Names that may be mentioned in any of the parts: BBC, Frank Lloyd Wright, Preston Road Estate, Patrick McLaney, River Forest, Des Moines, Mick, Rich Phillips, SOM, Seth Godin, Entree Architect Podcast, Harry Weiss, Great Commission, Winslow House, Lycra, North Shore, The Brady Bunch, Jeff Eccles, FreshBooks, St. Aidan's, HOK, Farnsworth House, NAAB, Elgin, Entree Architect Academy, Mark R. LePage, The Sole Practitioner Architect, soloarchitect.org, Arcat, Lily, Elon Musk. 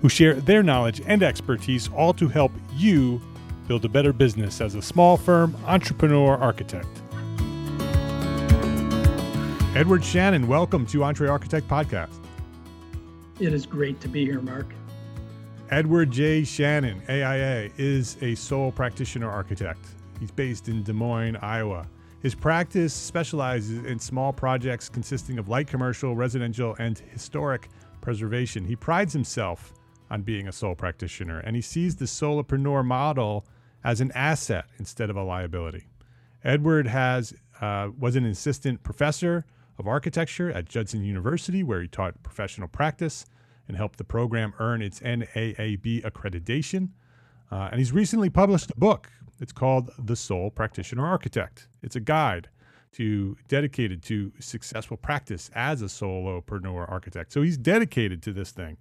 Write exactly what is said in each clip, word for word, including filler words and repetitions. who share their knowledge and expertise, all to help you build a better business as a small firm entrepreneur architect. Edward Shannon, welcome to Entree Architect Podcast. It is great to be here, Mark. Edward J. Shannon, A I A, is a sole practitioner architect. He's based in Des Moines, Iowa. His practice specializes in small projects consisting of light commercial, residential, and historic preservation. He prides himself on being a sole practitioner, and he sees the solopreneur model as an asset instead of a liability. Edward has uh, was an assistant professor of architecture at Judson University, where he taught professional practice and helped the program earn its N A A B accreditation. Uh, and he's recently published a book. It's called The Sole Practitioner Architect. It's a guide to dedicated to successful practice as a solopreneur architect. So he's dedicated to this thing,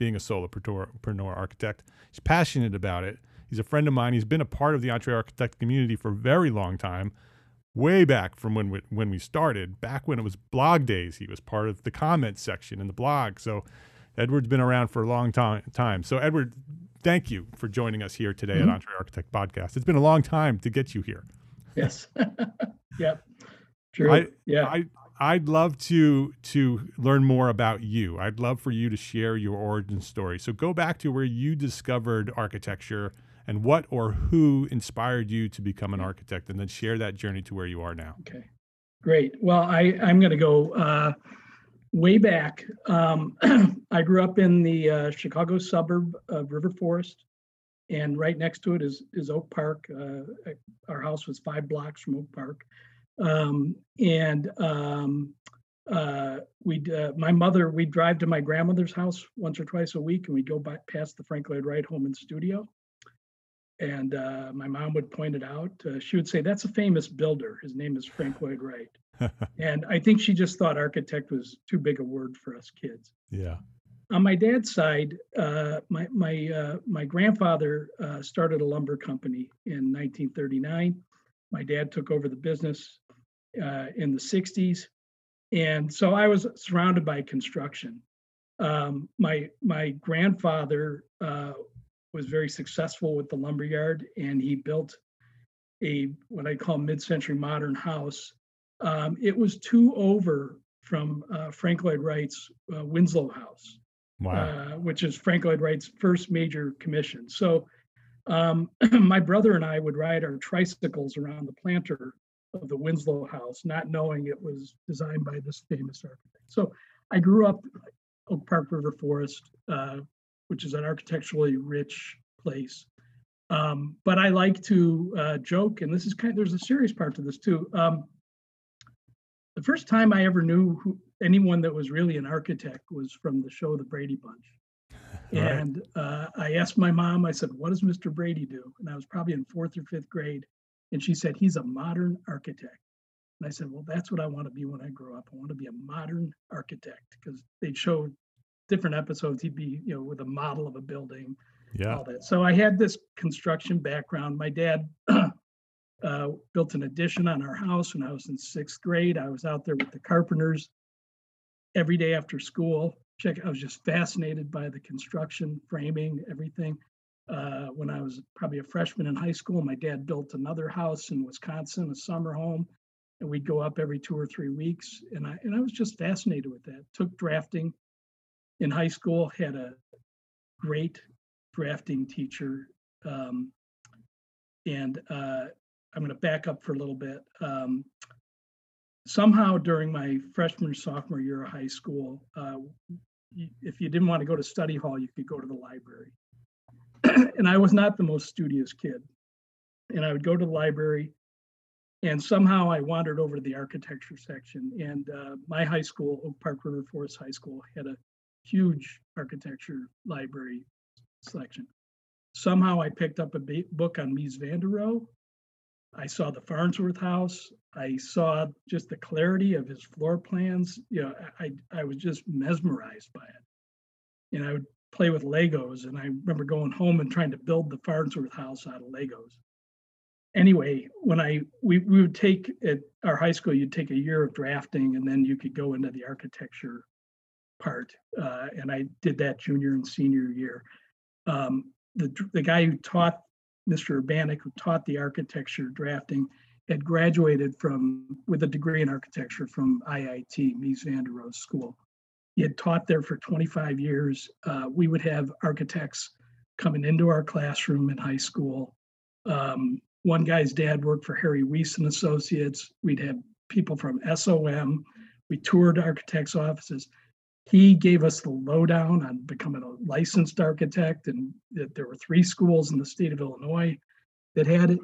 being a solopreneur architect. He's passionate about it. He's a friend of mine. He's been a part of the Entree Architect community for a very long time, way back from when we, when we started, back when it was blog days. He was part of the comment section in the blog. So Edward's been around for a long time. So Edward, thank you for joining us here today mm-hmm. at Entree Architect Podcast. It's been a long time to get you here. Yes. Yep. True. I, yeah. I, I'd love to to learn more about you. I'd love for you to share your origin story. So go back to where you discovered architecture and what or who inspired you to become an architect, and then share that journey to where you are now. Okay. Great. Well, I, I'm going to go uh, way back. Um, I grew up in the uh, Chicago suburb of River Forest, and right next to it is is Oak Park. Uh, our house was five blocks from Oak Park, um, and um, uh, we'd uh, my mother we'd drive to my grandmother's house once or twice a week, and we'd go by, past the Frank Lloyd Wright home and studio. And uh, my mom would point it out. Uh, she would say, "That's a famous builder. His name is Frank Lloyd Wright." And I think she just thought architect was too big a word for us kids. Yeah. On my dad's side, uh, my my uh, my grandfather uh, started a lumber company in nineteen thirty-nine. My dad took over the business uh, in the sixties, and so I was surrounded by construction. Um, my my grandfather uh, was very successful with the lumber yard, and he built a what I call mid-century modern house. Um, it was two over from uh, Frank Lloyd Wright's uh, Winslow House. wow. uh, which is Frank Lloyd Wright's first major commission. So um, my brother and I would ride our tricycles around the planter of the Winslow House, not knowing it was designed by this famous architect. So I grew up Oak Park, River Forest, uh, which is an architecturally rich place. Um, but I like to uh, joke, and this is kind of, there's a serious part to this too. Um, the first time I ever knew who, anyone that was really an architect was from the show The Brady Bunch. Right. And uh, I asked my mom, I said, what does Mister Brady do? And I was probably in fourth or fifth grade. And she said, he's a modern architect. And I said, well, that's what I want to be when I grow up. I want to be a modern architect, because they'd show different episodes. He'd be, you know, with a model of a building, yeah. all that. So I had this construction background. My dad uh, built an addition on our house when I was in sixth grade. I was out there with the carpenters every day after school. Check, I was just fascinated by the construction, framing, everything. Uh, when I was probably a freshman in high school, my dad built another house in Wisconsin, a summer home, and we'd go up every two or three weeks. And I and I was just fascinated with that. Took drafting in high school, had a great drafting teacher. Um, and uh, I'm going to back up for a little bit. Um, somehow during my freshman, sophomore year of high school, uh, if you didn't want to go to study hall, you could go to the library. And I was not the most studious kid. And I would go to the library, and somehow I wandered over to the architecture section. And uh, my high school, Oak Park River Forest High School, had a huge architecture library selection. Somehow I picked up a ba- book on Mies van der Rohe. I saw the Farnsworth House. I saw just the clarity of his floor plans. You know, I, I was just mesmerized by it. And I would play with Legos, and I remember going home and trying to build the Farnsworth House out of Legos. Anyway, when I we, we would take at our high school, you'd take a year of drafting, and then you could go into the architecture part. Uh, and I did that junior and senior year. Um, the the guy who taught, Mister Urbanek, who taught the architecture drafting, had graduated from with a degree in architecture from I I T, Mies van der Rohe School. He had taught there for twenty-five years. Uh, we would have architects coming into our classroom in high school. Um, one guy's dad worked for Harry Weiss and Associates. We'd have people from S O M. We toured architects' offices. He gave us the lowdown on becoming a licensed architect, and that there were three schools in the state of Illinois that had it.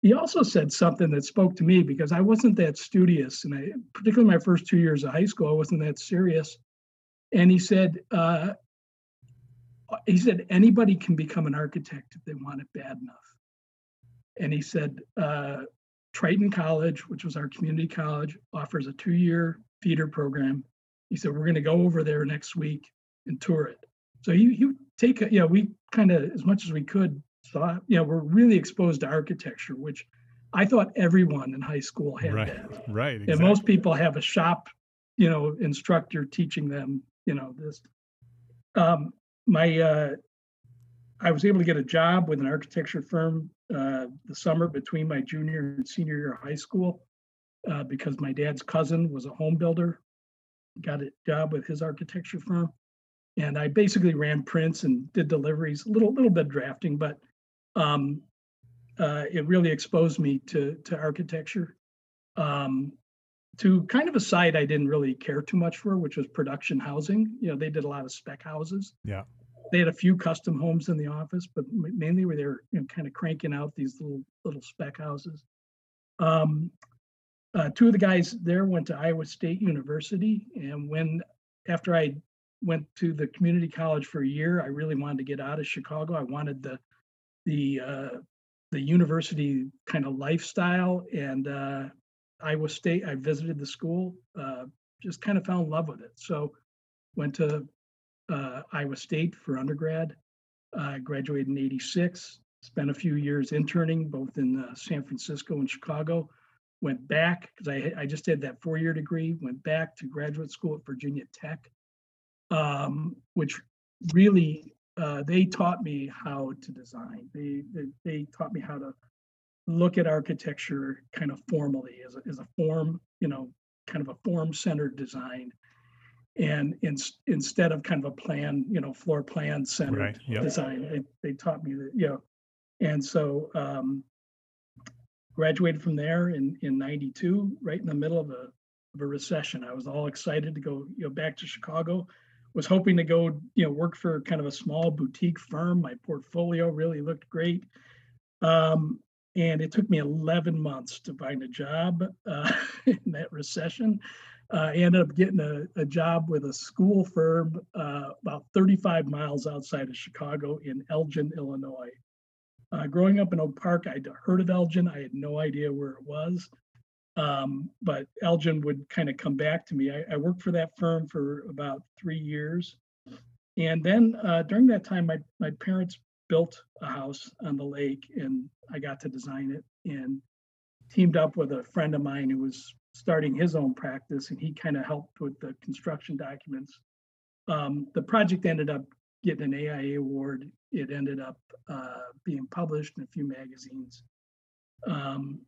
He also said something that spoke to me, because I wasn't that studious, and I, particularly my first two years of high school, I wasn't that serious. And he said, uh, he said, anybody can become an architect if they want it bad enough. And he said, uh, Triton College, which was our community college, offers a two-year theater program. He said, we're going to go over there next week and tour it. So he, he would take, a, you know, we kind of, as much as we could, thought, you know, we're really exposed to architecture, which I thought everyone in high school had right, that. Right, exactly. And most people have a shop, you know, instructor teaching them. You know, this, um, my, uh, I was able to get a job with an architecture firm uh, the summer between my junior and senior year of high school uh, because my dad's cousin was a home builder, got a job with his architecture firm. And I basically ran prints and did deliveries, a little, little bit of drafting, but um, uh, it really exposed me to, to architecture. Um, To kind of a side I didn't really care too much for, which was production housing. You know, they did a lot of spec houses. Yeah, they had a few custom homes in the office, but mainly where they were, you know, kind of cranking out these little little spec houses. Um, uh, two of the guys there went to Iowa State University, and when after I went to the community college for a year, I really wanted to get out of Chicago. I wanted the the uh, the university kind of lifestyle, and uh, Iowa State, I visited the school, uh, just kind of fell in love with it. So went to uh, Iowa State for undergrad, uh, graduated in eighty-six, spent a few years interning both in uh, San Francisco and Chicago, went back because I, I just had that four-year degree, went back to graduate school at Virginia Tech, um, which really, uh, they taught me how to design. They, they, they taught me how to look at architecture kind of formally as a, as a form, you know, kind of a form-centered design. and in, instead of kind of a plan, you know, floor plan centered right, yep. design. They, they taught me that, you know. And so um, graduated from there in, in ninety-two, right in the middle of a, of a recession. I was all excited to go, you know, back to Chicago. Was hoping to go, you know, work for kind of a small boutique firm. My portfolio really looked great. Um, and it took me eleven months to find a job uh, in that recession. Uh, I ended up getting a, a job with a school firm uh, about thirty-five miles outside of Chicago in Elgin, Illinois. Uh, growing up in Oak Park, I'd heard of Elgin. I had no idea where it was, um, but Elgin would kind of come back to me. I, I worked for that firm for about three years. And then uh, during that time, my, my parents built a house on the lake, and I got to design it and teamed up with a friend of mine who was starting his own practice, and he kind of helped with the construction documents. Um, the project ended up getting an A I A award. It ended up uh, being published in a few magazines. Um,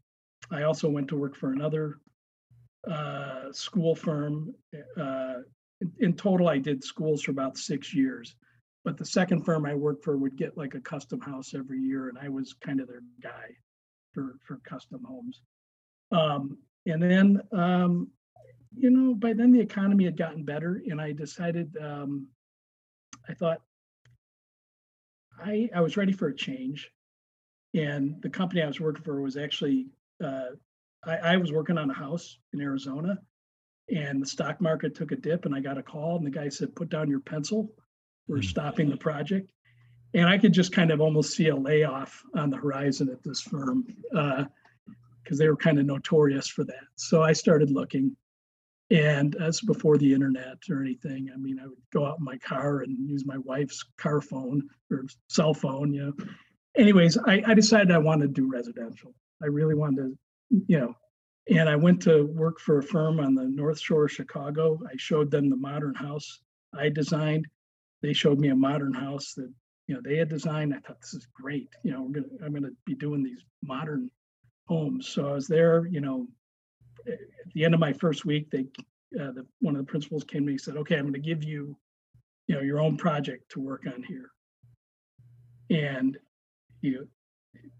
I also went to work for another uh, school firm. Uh, in, in total, I did schools for about six years, but the second firm I worked for would get like a custom house every year, and I was kind of their guy for, for custom homes. Um, and then, um, you know, by then the economy had gotten better, and I decided, um, I thought, I, I was ready for a change, and the company I was working for was actually, uh, I, I was working on a house in Arizona, and the stock market took a dip, and I got a call, and the guy said, put down your pencil, we're stopping the project. And I could just kind of almost see a layoff on the horizon at this firm, uh, because they were kind of notorious for that. So I started looking. And that's before the internet or anything. I mean, I would go out in my car and use my wife's car phone or cell phone, you know. Anyways, I, I decided I wanted to do residential. I really wanted to, you know, and I went to work for a firm on the North Shore of Chicago. I showed them the modern house I designed. They showed me a modern house that, you know, they had designed. I thought, this is great. You know, we're gonna, I'm going to be doing these modern homes. So I was there, you know, at the end of my first week, they uh, the, one of the principals came to me and said, okay, I'm going to give you, you know, your own project to work on here. And you,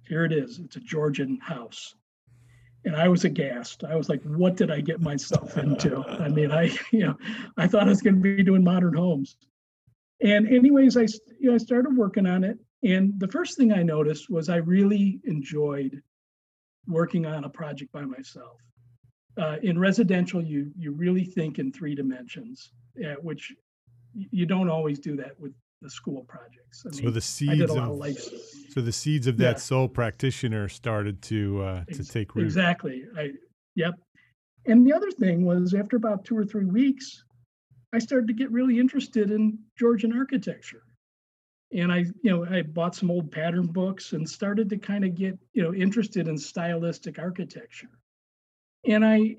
here it is. It's a Georgian house. And I was aghast. I was like, what did I get myself into? I mean, I, you know, I thought I was going to be doing modern homes. And anyways, I, you know, I started working on it. And the first thing I noticed was I really enjoyed working on a project by myself. Uh, in residential, you you really think in three dimensions, uh, which you don't always do that with the school projects. I mean, so the seeds I did a lot of, of life. So the seeds of yeah. that sole practitioner started to uh, to take root. Exactly. I yep. And the other thing was, after about two or three weeks, I started to get really interested in Georgian architecture, and I you know I bought some old pattern books and started to kind of get you know interested in stylistic architecture. And I,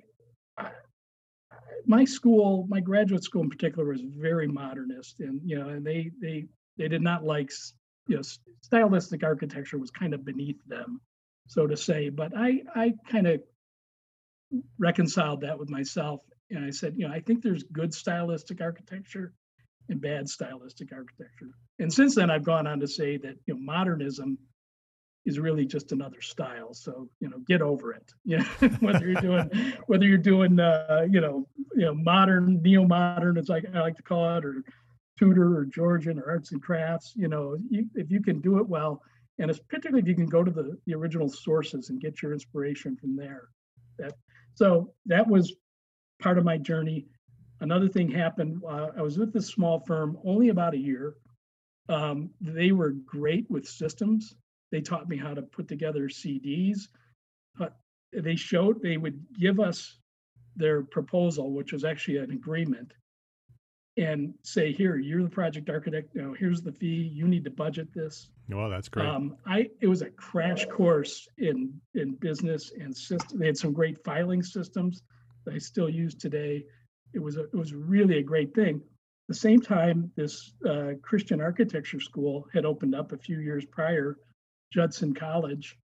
my school, my graduate school in particular, was very modernist, and you know, and they they they did not like, you know, stylistic architecture was kind of beneath them, so to say. But I I kind of reconciled that with myself, and I said, you know, I think there's good stylistic architecture and bad stylistic architecture. And since then, I've gone on to say that you know, modernism is really just another style. So, you know, get over it. Yeah. You know, whether you're doing, whether you're doing, uh, you know, you know, modern, neo-modern, it's like, I like to call it, or Tudor or Georgian or arts and crafts, you know, you, if you can do it well, and it's particularly if you can go to the, the original sources and get your inspiration from there. That, so that was part of my journey. Another thing happened. Uh, I was with this small firm only about a year. Um, they were great with systems. They taught me how to put together C Ds, but they showed, they would give us their proposal, which was actually an agreement, and say, here, you're the project architect, you know, here's the fee, you need to budget this. Well, that's great. Um, I, it was a crash course in, in business and system. They had some great filing systems that I still use today. It was, a, it was really a great thing. At the same time, this uh, Christian architecture school had opened up a few years prior, Judson College,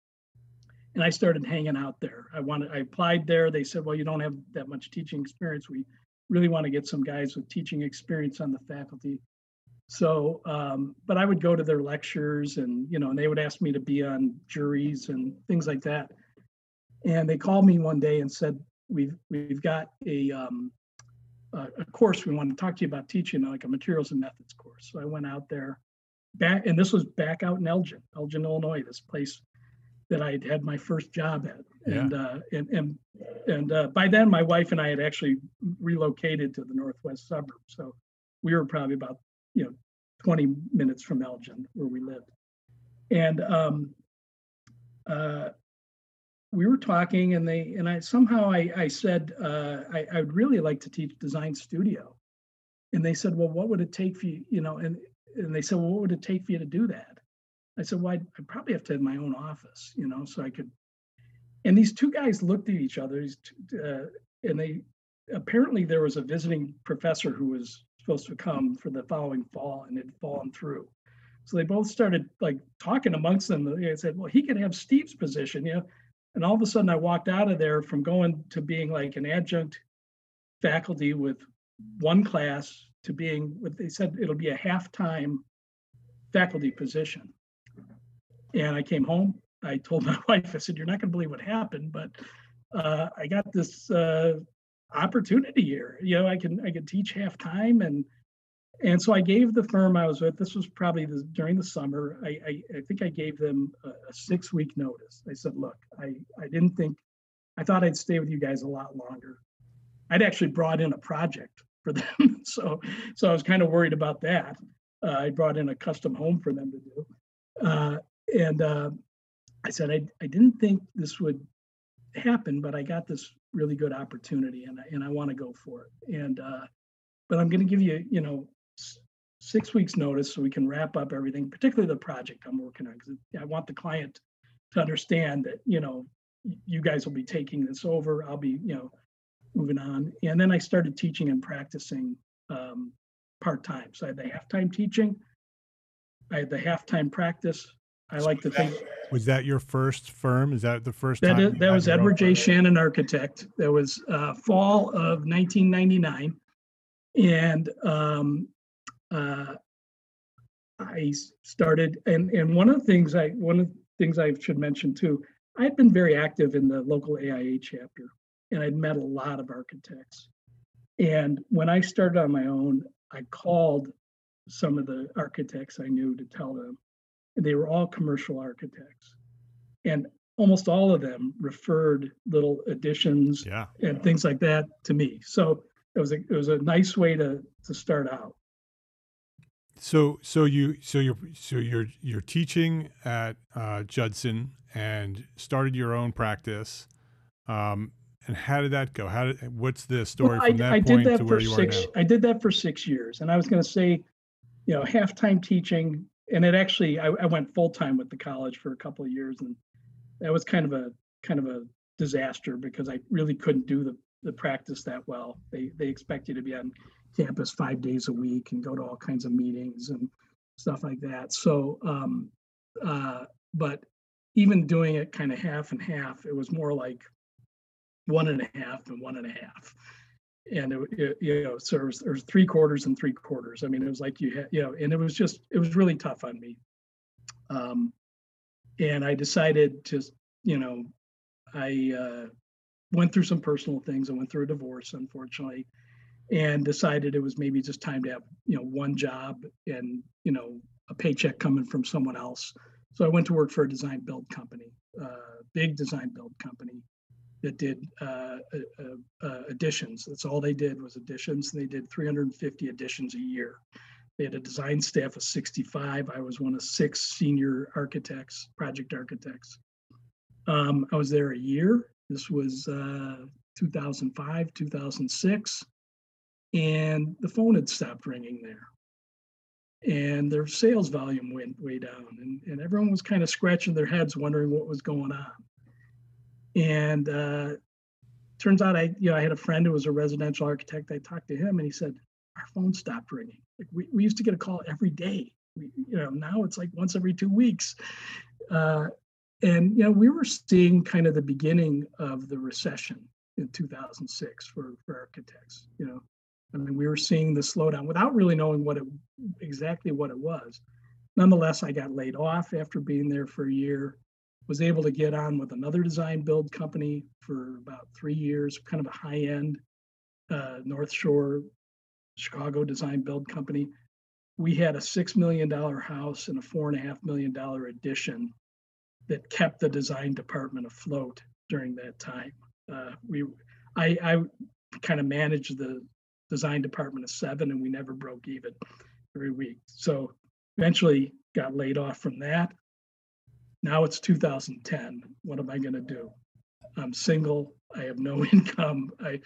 and I started hanging out there. I wanted, I applied there. They said, well, you don't have that much teaching experience. We really want to get some guys with teaching experience on the faculty. So, um, but I would go to their lectures and, you know, and they would ask me to be on juries and things like that. And they called me one day and said, we've, we've got a, um, a, a course we want to talk to you about teaching, like a materials and methods course. So I went out there back, and this was back out in Elgin, Elgin, Illinois, this place that I had had my first job at. Yeah. And, uh, and, and, and uh, by then my wife and I had actually relocated to the northwest suburb. So we were probably about, you know, twenty minutes from Elgin where we lived. And um, uh, we were talking and they, and I somehow I, I said, uh, I, I would really like to teach design studio. And they said, well, what would it take for you, you know, and, and they said, well, what would it take for you to do that? I said, well, I'd, I'd probably have to have my own office, you know, so I could. And these two guys looked at each other uh, and they, apparently there was a visiting professor who was supposed to come for the following fall and it'd fallen through. So they both started like talking amongst them. I said, well, he could have Steve's position, you know? And all of a sudden I walked out of there from going to being like an adjunct faculty with one class to being what they said, it'll be a half-time faculty position. And I came home, I told my wife, I said, you're not gonna believe what happened, but uh, I got this, uh, opportunity here, you know, I can I can teach half time, and and so I gave the firm I was with. This was probably the, during the summer. I, I I think I gave them a, a six week notice. I said, look, I I didn't think, I thought I'd stay with you guys a lot longer. I'd actually brought in a project for them, so so I was kind of worried about that. Uh, I brought in a custom home for them to do, uh, and uh, I said I I didn't think this would happen, but I got this really good opportunity and I, and I want to go for it. And, uh, but I'm going to give you, you know, s- six weeks notice so we can wrap up everything, particularly the project I'm working on, because I want the client to understand that, you know, you guys will be taking this over. I'll be, you know, moving on. And then I started teaching and practicing um, part-time. So I had the half-time teaching. I had the half-time practice. I like to think. Was that your first firm? Is that the first that time? Is, that was Edward J. Shannon Architect. That was uh, fall of nineteen ninety-nine. And um, uh, I started, and, and one of the things I, one of the things I should mention too, I'd been very active in the local A I A chapter and I'd met a lot of architects. And when I started on my own, I called some of the architects I knew to tell them. They were all commercial architects, and almost all of them referred little additions yeah. and things like that to me. So it was a, it was a nice way to to start out. So so you so you're so you're you're teaching at uh, Judson and started your own practice. Um, and how did that go? How did what's the story well, from I, that I point that to where you six, are now? I did that for six years, and I was going to say, you know, half-time teaching. And it actually, I, I went full time with the college for a couple of years, and that was kind of a kind of a disaster because I really couldn't do the, the practice that well. They they expect you to be on campus five days a week and go to all kinds of meetings and stuff like that. So, um, uh, but even doing it kind of half and half, it was more like one and a half and one and a half. And it, it, you know, so there was, there was three quarters and three quarters. I mean, it was like you had, you know, and it was just, it was really tough on me. Um, and I decided to, you know, I uh, went through some personal things. I went through a divorce, unfortunately, and decided it was maybe just time to have, you know, one job and, you know, a paycheck coming from someone else. So I went to work for a design build company, a uh, big design build company. That did uh, uh, uh, additions. That's all they did was additions. And they did three hundred fifty additions a year. They had a design staff of sixty-five. I was one of six senior architects, project architects. Um, I was there a year. This was uh, two thousand five, two thousand six. And the phone had stopped ringing there. And their sales volume went way down. And, and everyone was kind of scratching their heads wondering what was going on. And uh, turns out I, you know, I had a friend who was a residential architect. I talked to him and he said, our phone stopped ringing. Like we, we used to get a call every day. We, you know, now it's like once every two weeks. Uh, and, you know, we were seeing kind of the beginning of the recession in two thousand six for, for architects, you know, I mean, we were seeing the slowdown without really knowing what it, exactly what it was. Nonetheless, I got laid off after being there for a year, was able to get on with another design build company for about three years, kind of a high-end uh, North Shore, Chicago design build company. We had a six million dollars house and a four point five million dollars addition that kept the design department afloat during that time. Uh, we, I, I kind of managed the design department of seven, and we never broke even every week. So eventually got laid off from that. Now it's two thousand ten. What am I going to do? I'm single. I have no income. I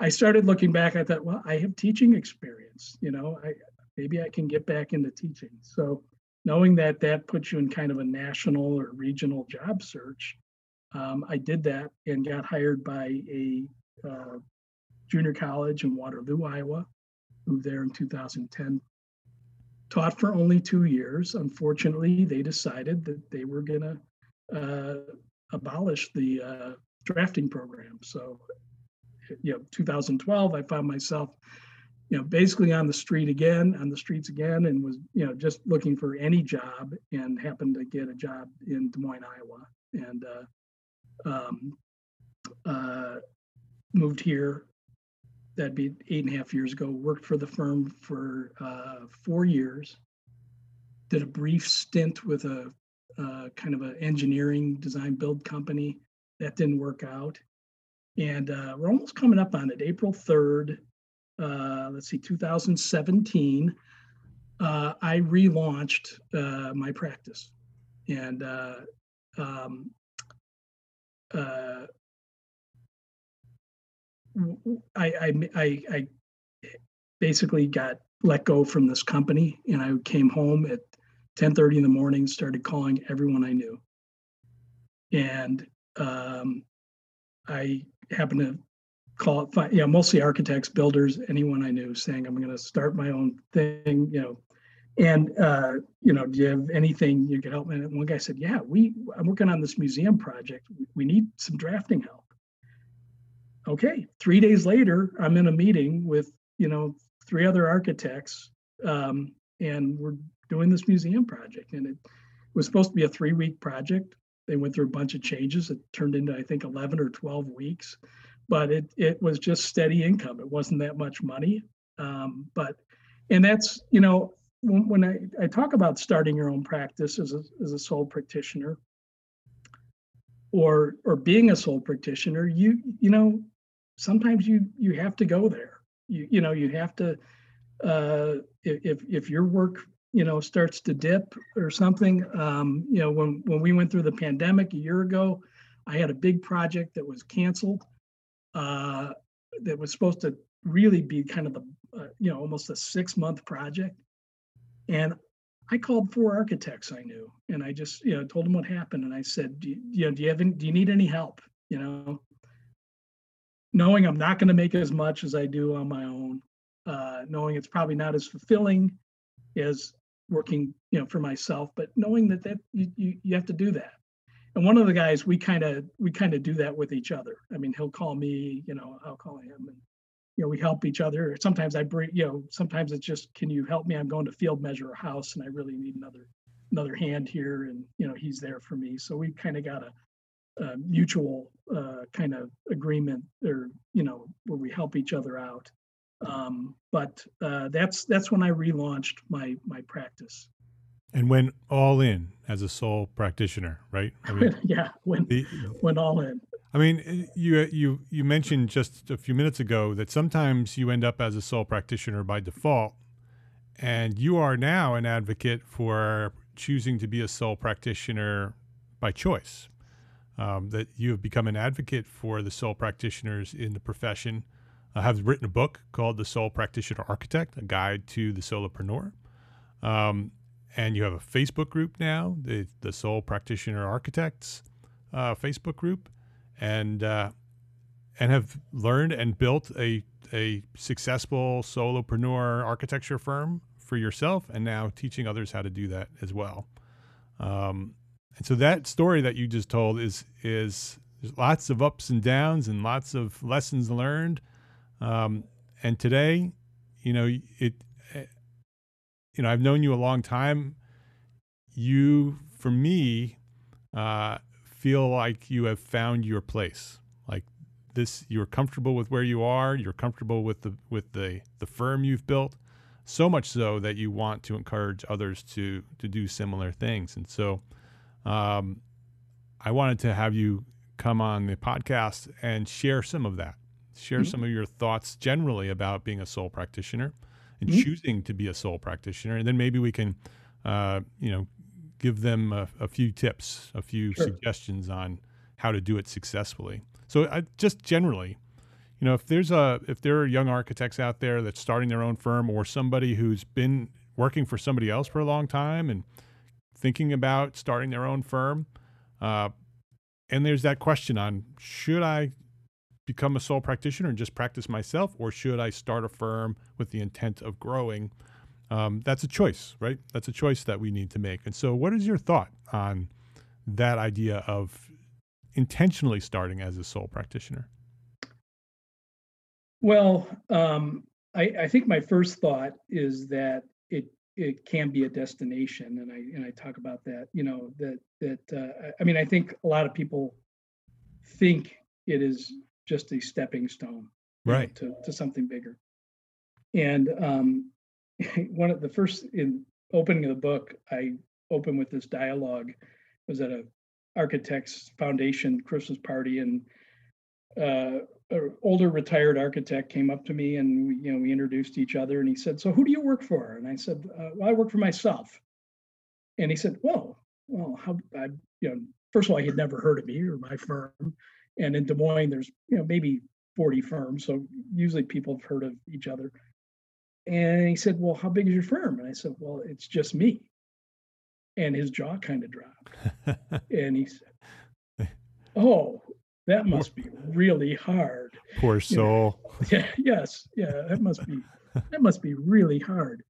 I started looking back. I thought, well, I have teaching experience. You know, I maybe I can get back into teaching. So knowing that that puts you in kind of a national or regional job search, um, I did that and got hired by a uh, junior college in Waterloo, Iowa. Moved there in two thousand ten. Taught for only two years. Unfortunately, they decided that they were going to uh, abolish the uh, drafting program. So, you know, two thousand twelve, I found myself, you know, basically on the street again, on the streets again, and was, you know, just looking for any job, and happened to get a job in Des Moines, Iowa, and uh, um, uh, moved here. That'd be eight and a half years ago. Worked for the firm for uh, four years. Did a brief stint with a uh, kind of an engineering design build company. That didn't work out. And uh, we're almost coming up on it. April third, uh, let's see, two thousand seventeen, uh, I relaunched uh, my practice. And uh, um, uh, I, I, I, I basically got let go from this company, and I came home at ten thirty in the morning, started calling everyone I knew. And um, I happened to call, yeah, you know, mostly architects, builders, anyone I knew, saying, I'm going to start my own thing, you know, and, uh, you know, do you have anything you could help me? And one guy said, yeah, we, I'm working on this museum project. We need some drafting help. Okay, three days later, I'm in a meeting with, you know, three other architects, um, and we're doing this museum project. And it was supposed to be a three-week project. They went through a bunch of changes. It turned into, I think, eleven or twelve weeks, but it it was just steady income. It wasn't that much money. Um, but, and that's, you know, when, when I, I talk about starting your own practice as a, as a sole practitioner, or or being a sole practitioner, you you know, sometimes you you have to go there. You you know, you have to, uh, if if your work, you know, starts to dip or something, um, you know, when, when we went through the pandemic a year ago, I had a big project that was canceled, uh, that was supposed to really be kind of the, uh, you know, almost a six month project. And I called four architects I knew, and I just, you know, told them what happened. And I said, do you, you know, do you have any, do you need any help? You know, knowing I'm not going to make as much as I do on my own, uh, knowing it's probably not as fulfilling as working, you know, for myself, but knowing that that you, you, you have to do that. And one of the guys, we kind of, we kind of do that with each other. I mean, he'll call me, you know, I'll call him, and, you know, we help each other. Sometimes I bring, you know, sometimes it's just, can you help me? I'm going to field measure a house, and I really need another, another hand here. And, you know, he's there for me. So we kind of got a, a mutual uh, kind of agreement, or, you know, where we help each other out. Um, but uh, that's, that's when I relaunched my, my practice. And went all in as a sole practitioner, right? I mean, yeah. Went, the, went all in. I mean, you you you mentioned just a few minutes ago that sometimes you end up as a sole practitioner by default, and you are now an advocate for choosing to be a sole practitioner by choice, um, that you have become an advocate for the sole practitioners in the profession. I have written a book called The Sole Practitioner Architect, A Guide to the Solopreneur. Um, and you have a Facebook group now, the, the Sole Practitioner Architects uh, Facebook group. And uh, and have learned and built a a successful solopreneur architecture firm for yourself, and now teaching others how to do that as well. Um, and so that story that you just told is is there's lots of ups and downs and lots of lessons learned. Um, and today you know, it, you know, I've known you a long time. You, for me, uh, feel like you have found your place. Like this, you're comfortable with where you are. You're comfortable with the with the the firm you've built. So much so that you want to encourage others to to do similar things. And so, um, I wanted to have you come on the podcast and share some of that. Share mm-hmm. some of your thoughts generally about being a sole practitioner and mm-hmm. choosing to be a sole practitioner. And then maybe we can, uh, you know, give them a, a few tips, a few sure. suggestions on how to do it successfully. So I, just generally, you know, if there's a, if there are young architects out there that's starting their own firm, or somebody who's been working for somebody else for a long time and thinking about starting their own firm, uh, and there's that question on, should I become a sole practitioner and just practice myself, or should I start a firm with the intent of growing? Um, that's a choice, right? That's a choice that we need to make. And so what is your thought on that idea of intentionally starting as a sole practitioner? Well, um, I, I think my first thought is that it it can be a destination, and I and I talk about that. You know, that that uh, I mean, I think a lot of people think it is just a stepping stone, right, you know, to to something bigger. And um, one of the first in opening of the book, I open with this dialogue. I was at a architects foundation Christmas party, and uh, an older retired architect came up to me, and we, you know, we introduced each other, and he said, "So who do you work for?" And I said, uh, "Well, I work for myself." And he said, "Well, well, how, I, you know, first of all, he had never heard of me or my firm, and in Des Moines, there's, you know, maybe forty firms, so usually people have heard of each other." And he said, "Well, how big is your firm?" And I said, "Well, it's just me." And his jaw kind of dropped, and he said, "Oh, that must be really hard. Poor soul." You know? Yeah, yes. Yeah. That must be, that must be really hard.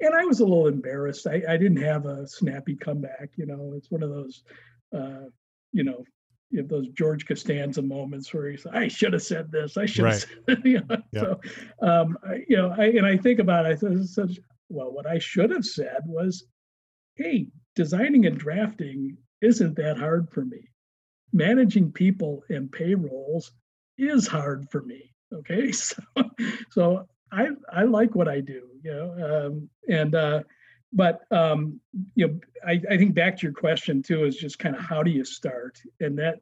And I was a little embarrassed. I, I didn't have a snappy comeback. You know, it's one of those, uh, you know, you have those George Costanza moments where he's, I should have said this. I should have right. said that. You know? Yep. So, um, I, you know, I, and I think about it, I said, well, what I should have said was, hey, designing and drafting isn't that hard for me. Managing people and payrolls is hard for me. Okay, so so I I like what I do, you know, um, and uh, but um, you know, I, I think back to your question too is just kind of how do you start, and that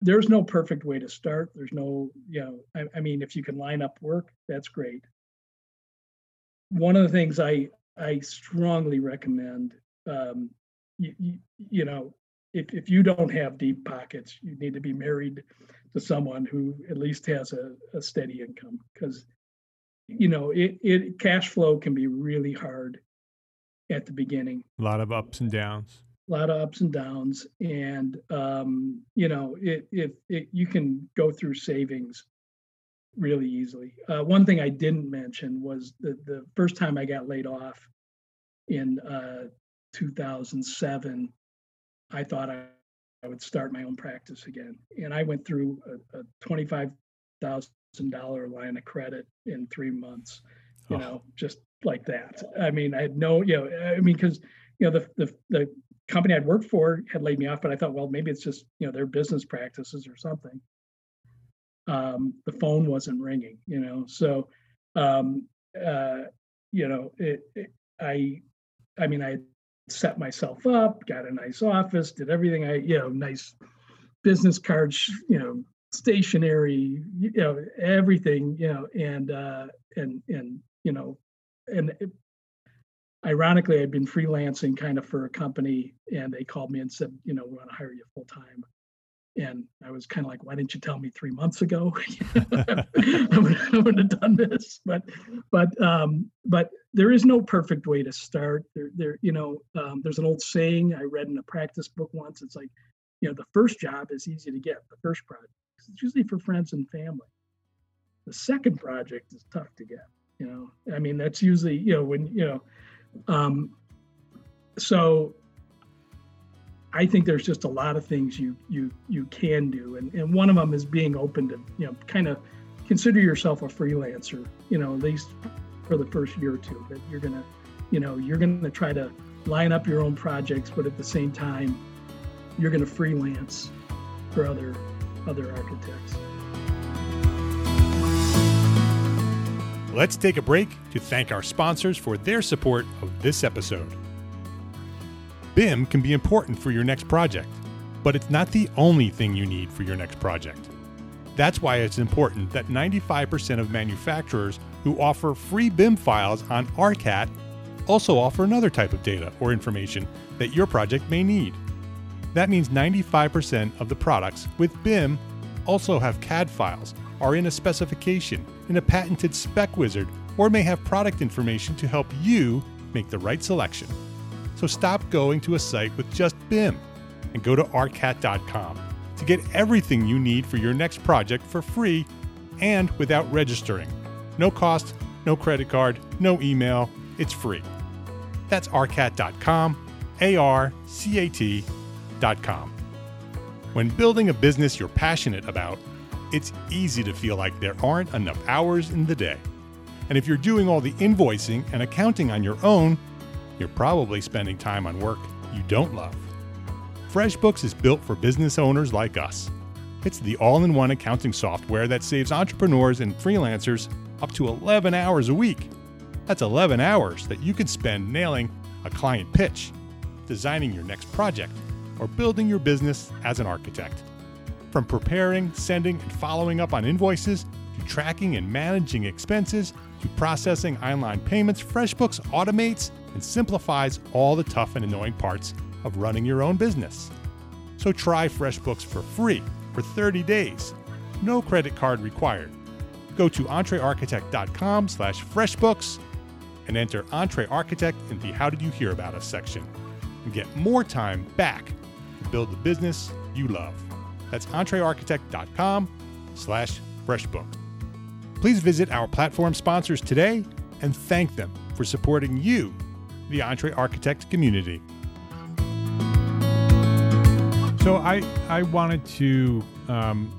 there's no perfect way to start. There's no, you know, I, I mean, if you can line up work, that's great. One of the things I I strongly recommend, um, you, you, you know. If if you don't have deep pockets, you need to be married to someone who at least has a, a steady income, because, you know, it, it cash flow can be really hard at the beginning. A lot of ups and downs. A lot of ups and downs, and um, you know, it if it, you can go through savings really easily. Uh, one thing I didn't mention was that the first time I got laid off in uh, two thousand seven. I thought I, I would start my own practice again. And I went through a, a twenty-five thousand dollars line of credit in three months, you oh. know, just like that. I mean, I had no, you know, I mean, because, you know, the, the the company I'd worked for had laid me off, but I thought, well, maybe it's just, you know, their business practices or something. Um, the phone wasn't ringing, you know, so, um, uh, you know, it, it, I, I mean, I set myself up, got a nice office, did everything I, you know, nice business cards, you know, stationery, you know, everything, you know, and, uh, and, and, you know, and it, ironically, I'd been freelancing kind of for a company, and they called me and said, you know, we want to hire you full time. And I was kind of like, why didn't you tell me three months ago? I would, I would have done this, but, but, um, but there is no perfect way to start. There, there, you know, um, there's an old saying I read in a practice book once. It's like, you know, the first job is easy to get, the first project. It's usually for friends and family. The second project is tough to get. You know, I mean, that's usually, you know, when, you know, um, so. I think there's just a lot of things you you you can do, and and one of them is being open to, you know, kind of consider yourself a freelancer, you know, at least for the first year or two, that you're gonna, you know, you're gonna try to line up your own projects, but at the same time, you're gonna freelance for other other architects. Let's take a break to thank our sponsors for their support of this episode. B I M can be important for your next project, but it's not the only thing you need for your next project. That's why it's important that ninety-five percent of manufacturers who offer free B I M files on Arcat also offer another type of data or information that your project may need. That means ninety-five percent of the products with B I M also have C A D files, are in a specification, in a patented spec wizard, or may have product information to help you make the right selection. So stop going to a site with just B I M and go to arcat dot com to get everything you need for your next project for free and without registering. No cost, no credit card, no email, it's free. That's arcat dot com, A R C A T dot com. When building a business you're passionate about, it's easy to feel like there aren't enough hours in the day. And if you're doing all the invoicing and accounting on your own, you're probably spending time on work you don't love. FreshBooks is built for business owners like us. It's the all-in-one accounting software that saves entrepreneurs and freelancers up to eleven hours a week. That's eleven hours that you could spend nailing a client pitch, designing your next project, or building your business as an architect. From preparing, sending, and following up on invoices, to tracking and managing expenses, to processing online payments, FreshBooks automates and simplifies all the tough and annoying parts of running your own business. So try FreshBooks for free for thirty days. No credit card required. Go to entrearchitect.com slash freshbooks and enter Entree Architect in the How Did You Hear About Us section and get more time back to build the business you love. That's entrearchitect.com slash freshbook. Please visit our platform sponsors today and thank them for supporting you, the Entree Architect community. So I, I wanted to, um,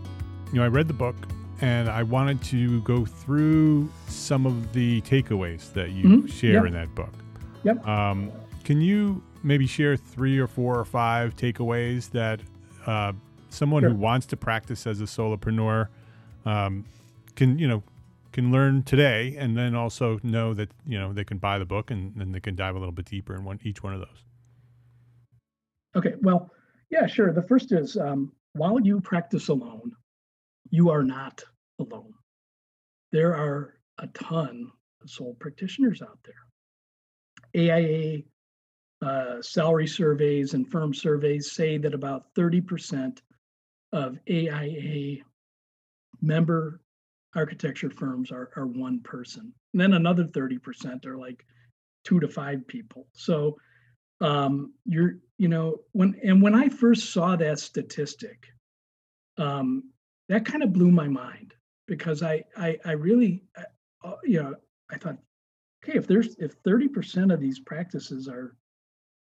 you know, I read the book and I wanted to go through some of the takeaways that you mm-hmm. share yep. in that book. Yep. Um, can you maybe share three or four or five takeaways that... Uh, Someone sure. who wants to practice as a solopreneur um, can, you know, can learn today, and then also know that, you know, they can buy the book and then they can dive a little bit deeper in one each one of those. Okay, well, yeah, sure. The first is um, while you practice alone, you are not alone. There are a ton of sole practitioners out there. A I A uh, salary surveys and firm surveys say that about thirty percent of A I A member architecture firms are, are one person. And then another thirty percent are like two to five people. So um, you're, you know, when, and when I first saw that statistic, um, that kind of blew my mind because I, I, I really, I, you know, I thought, okay, if there's, if thirty percent of these practices are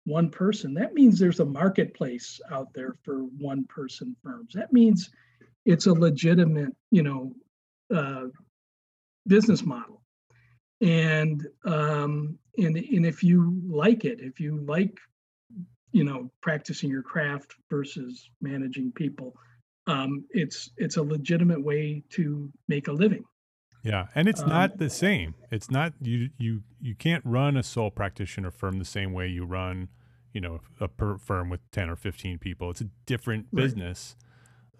one person, that means there's a marketplace out there for one person firms. That means it's a legitimate, you know, uh, business model. And, um, and, and if you like it, if you like, you know, practicing your craft versus managing people, um, it's, it's a legitimate way to make a living. Yeah. And it's not um, the same. It's not, you, you, you can't run a sole practitioner firm the same way you run, you know, a per firm with ten or fifteen people. It's a different right. business.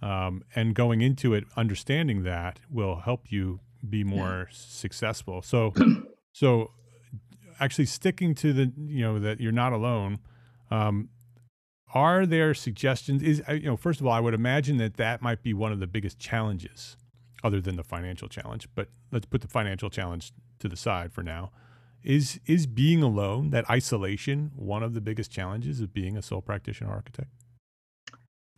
Um, and going into it, understanding that will help you be more yeah. successful. So, so actually sticking to the, you know, that you're not alone. Um, are there suggestions is, you know, first of all, I would imagine that that might be one of the biggest challenges, other than the financial challenge, but let's put the financial challenge to the side for now. Is is being alone, that isolation, one of the biggest challenges of being a sole practitioner architect?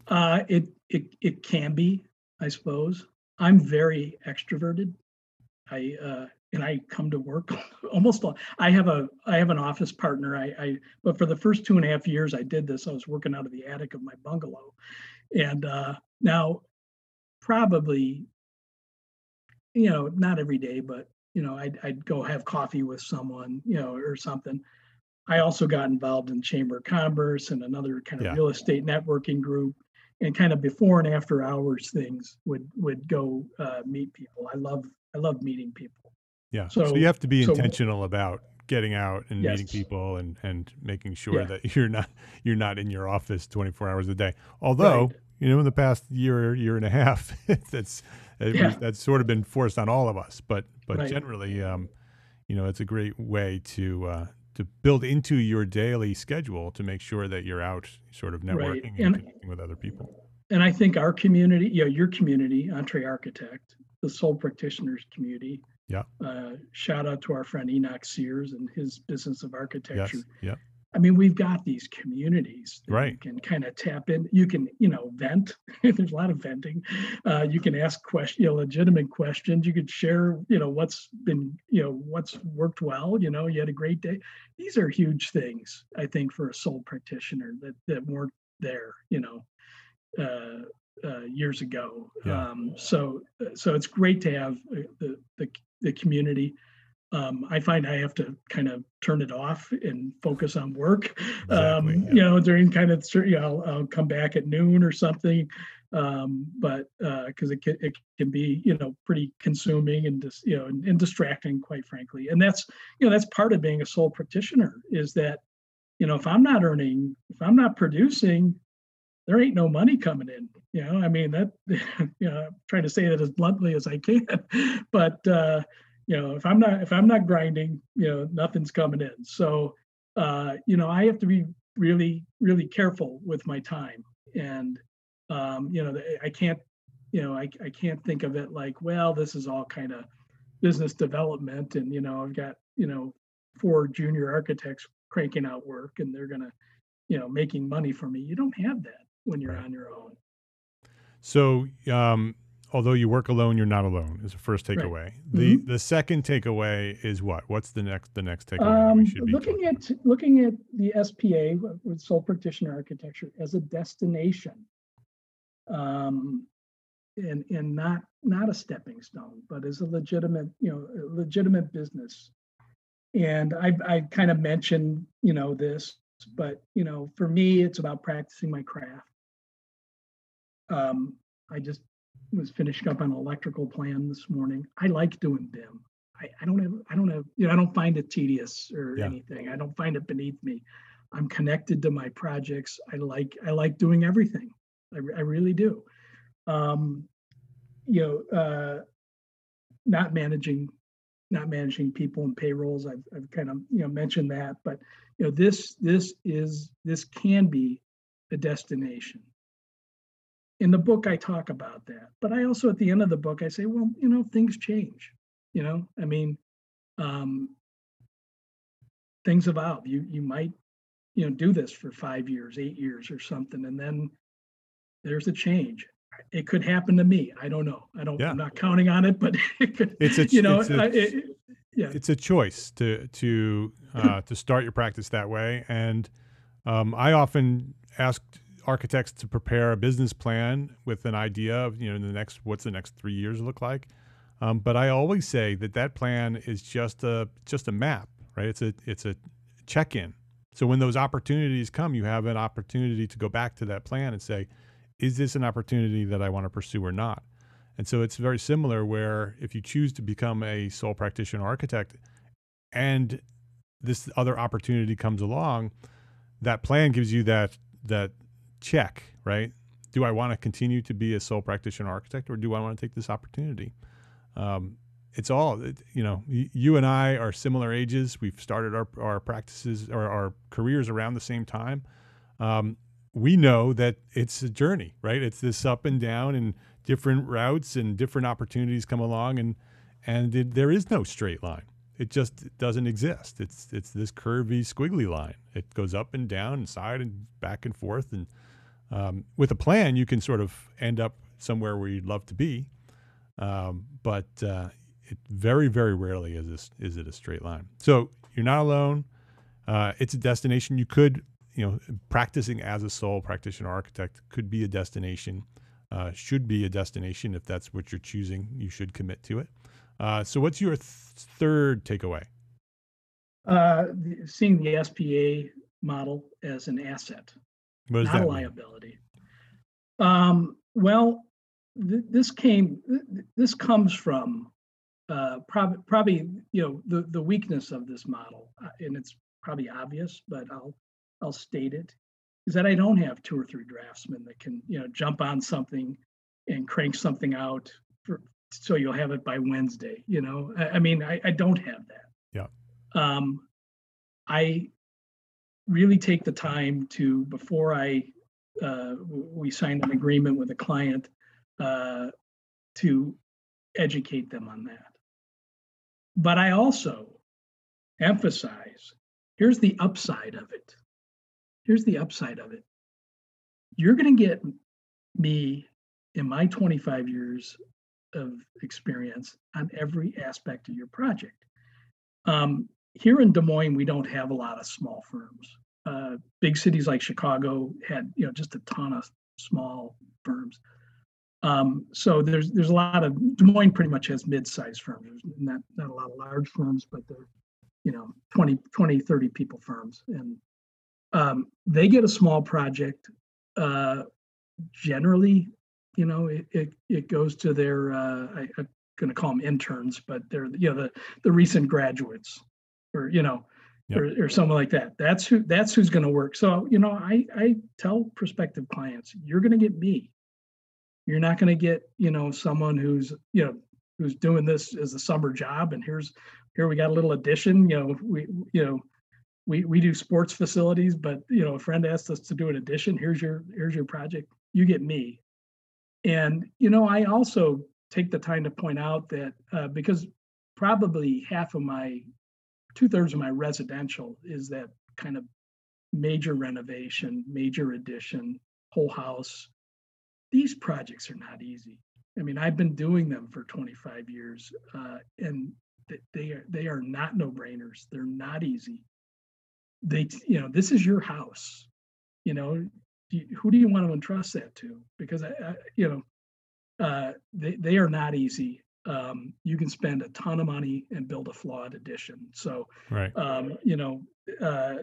Uh, it it it can be, I suppose. I'm very extroverted. I uh, and I come to work almost. All, I have a I have an office partner. I, I but for the first two and a half years I did this. I was working out of the attic of my bungalow, and uh, now probably. You know, not every day, but you know, I'd, I'd go have coffee with someone, you know, or something. I also got involved in Chamber of Commerce and another kind of yeah. real estate networking group, and kind of before and after hours things would would go uh, meet people. I love I love meeting people. Yeah. So, so you have to be so, intentional about getting out and yes. meeting people and, and making sure yeah. that you're not you're not in your office twenty-four hours a day. Although, right. you know, in the past year year and a half, that's it yeah. was, that's sort of been forced on all of us. But but right. generally, um, you know, it's a great way to. Uh, to build into your daily schedule to make sure that you're out sort of networking right. and, and connecting with other people. And I think our community, you know, your community, Entree Architect, the Sole Practitioners community. Yeah. Uh, shout out to our friend Enoch Sears and his business of architecture. Yes. Yeah. I mean, we've got these communities that right. you can kind of tap in. You can, you know, vent. There's a lot of venting. Uh, you can ask question, you know, legitimate questions. You could share, you know, what's been, you know, what's worked well. You know, you had a great day. These are huge things, I think, for a sole practitioner that that weren't there, you know, uh, uh, years ago. Yeah. Um, so, so it's great to have the the, the community. Um, I find I have to kind of turn it off and focus on work. Exactly, um, yeah. You know, during kind of, you know, I'll, I'll come back at noon or something. Um, but because uh, it can, it can be, you know, pretty consuming and just, you know, and, and distracting, quite frankly. And that's, you know, that's part of being a sole practitioner is that, you know, if I'm not earning, if I'm not producing, there ain't no money coming in. You know, I mean, that, you know, I'm trying to say that as bluntly as I can, but, uh, you know, if I'm not if I'm not grinding, you know, nothing's coming in. So, uh, you know, I have to be really, really careful with my time. And, um, you know, I can't, you know, I, I can't think of it like, well, this is all kind of business development. And, you know, I've got, you know, four junior architects cranking out work and they're going to, you know, making money for me. You don't have that when you're right. on your own. So, um although you work alone, you're not alone is the first takeaway. Right. The mm-hmm. the second takeaway is what? What's the next the next takeaway um, we should be looking at about? Looking at the S P A with Sole Practitioner Architecture as a destination, um, and and not not a stepping stone, but as a legitimate you know legitimate business. And I I kind of mentioned you know this, but you know for me it's about practicing my craft. Um, I just was finishing up on an electrical plan this morning. I like doing B I M. I, I don't have, I don't have, you know, I don't find it tedious or yeah. anything. I don't find it beneath me. I'm connected to my projects. I like, I like doing everything. I, I really do. Um, you know, uh, not managing, not managing people and payrolls. I've, I've kind of, you know, mentioned that, but you know, this, this is, this can be a destination. In the book, I talk about that, but I also, at the end of the book, I say, well, you know, things change, you know, I mean, um, things evolve. You, you might, you know, do this for five years, eight years or something. And then there's a change. It could happen to me. I don't know. I don't, yeah. I'm not counting on it, but it could, it's a, you know, it's a, I, it, yeah. it's a choice to, to, uh, to start your practice that way. And, um, I often asked architects to prepare a business plan with an idea of, you know, the next, what's the next three years look like. Um, but I always say that that plan is just a, just a map, right? It's a, it's a check-in. So when those opportunities come, you have an opportunity to go back to that plan and say, is this an opportunity that I want to pursue or not? And so it's very similar where if you choose to become a sole practitioner architect and this other opportunity comes along, that plan gives you that, that, check, right? Do I want to continue to be a sole practitioner architect or do I want to take this opportunity? Um, it's all, it, you know, y- you and I are similar ages. We've started our, our practices or our careers around the same time. Um, we know that it's a journey, right? It's this up and down and different routes and different opportunities come along and, and it, there is no straight line. It just it doesn't exist. It's, it's this curvy, squiggly line. It goes up and down and side and back and forth and, Um, with a plan, you can sort of end up somewhere where you'd love to be, um, but uh, it very, very rarely is this, is it a straight line. So you're not alone. Uh, it's a destination. You could, you know, practicing as a sole practitioner architect could be a destination, uh, should be a destination if that's what you're choosing. You should commit to it. Uh, so what's your th- third takeaway? Uh, the, seeing the S P A model as an asset, what not a liability. Um, well, th- this came. Th- this comes from uh, prob- probably you know the, the weakness of this model, uh, and it's probably obvious, but I'll I'll state it, is that I don't have two or three draftsmen that can you know jump on something and crank something out for, so you'll have it by Wednesday. You know, I, I mean, I, I don't have that. Yeah. Um, I really take the time to, before I uh, we sign an agreement with a client, uh, to educate them on that. But I also emphasize, here's the upside of it. Here's the upside of it. You're going to get me in my twenty-five years of experience on every aspect of your project. Um, Here in Des Moines, we don't have a lot of small firms. Uh, big cities like Chicago had, you know, just a ton of small firms. Um, so there's there's a lot of Des Moines pretty much has mid-sized firms. There's not not a lot of large firms, but they're, you know, twenty, thirty people firms, and um, they get a small project. Uh, generally, you know, it it, it goes to their uh, I, I'm going to call them interns, but they're you know the the recent graduates. Or you know, yep. or, or someone like that. That's who. That's who's going to work. So you know, I I tell prospective clients, you're going to get me. You're not going to get you know someone who's you know who's doing this as a summer job. And here's here we got a little addition. You know we you know we we do sports facilities, but you know a friend asked us to do an addition. Here's your here's your project. You get me. And you know I also take the time to point out that uh, because probably half of my two-thirds of my residential is that kind of major renovation, major addition, whole house. These projects are not easy. I mean, I've been doing them for twenty-five years, uh, and they are they are not no-brainers. They're not easy. They, you know, this is your house. You know, do you, who do you want to entrust that to? Because I, I you know, uh, they they are not easy. Um, you can spend a ton of money and build a flawed addition. So, right. um, you know, uh,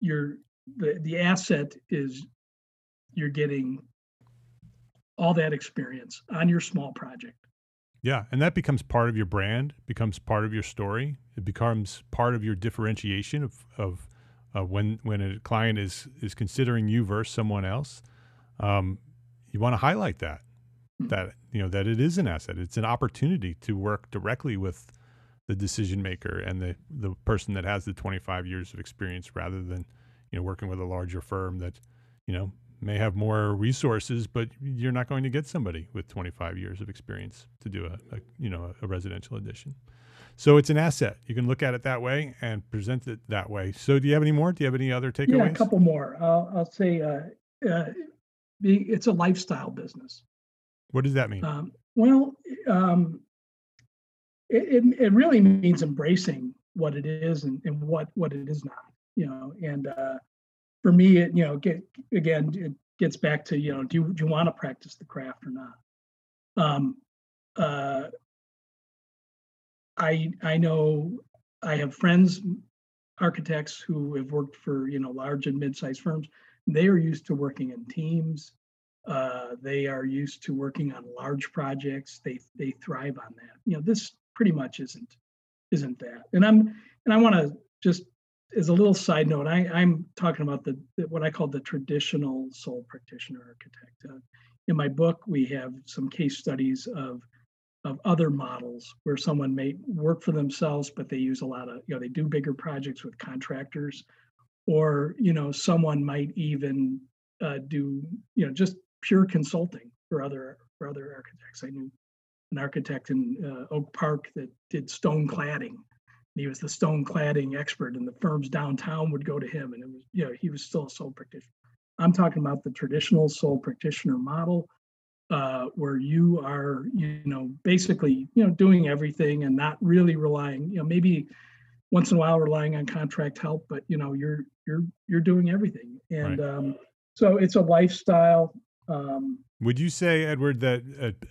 you're, the, the asset is you're getting all that experience on your small project. Yeah. And that becomes part of your brand, becomes part of your story. It becomes part of your differentiation of, of uh, when when a client is, is considering you versus someone else. Um, you want to highlight that. That you know that it is an asset. It's an opportunity to work directly with the decision maker and the the person that has the twenty-five years of experience, rather than you know working with a larger firm that you know may have more resources, but you're not going to get somebody with twenty-five years of experience to do a, a you know a residential addition. So it's an asset. You can look at it that way and present it that way. So do you have any more? Do you have any other takeaways? Yeah, a couple more. I'll, I'll say uh, uh, it's a lifestyle business. What does that mean? Um, well, um, it, it it really means embracing what it is and, and what, what it is not, you know. And uh, for me, it you know get, again it gets back to you know do you, do you want to practice the craft or not? Um, uh, I I know I have friends, architects who have worked for you know large and mid-sized firms. They are used to working in teams. Uh, they are used to working on large projects. They they thrive on that. You know, this pretty much isn't isn't that. And I'm and I want to just as a little side note, I, I'm talking about the, the what I call the traditional sole practitioner architect. Uh, in my book, we have some case studies of of other models where someone may work for themselves, but they use a lot of you know they do bigger projects with contractors, or you know someone might even uh, do you know just pure consulting for other for other architects. I knew an architect in uh, Oak Park that did stone cladding. And he was the stone cladding expert, and the firms downtown would go to him. And it was, you know, he was still a sole practitioner. I'm talking about the traditional sole practitioner model, uh, where you are, you know, basically, you know, doing everything and not really relying. You know, maybe once in a while relying on contract help, but you know, you're you're you're doing everything. And right. um, so it's a lifestyle. Um, Would you say, Edward, that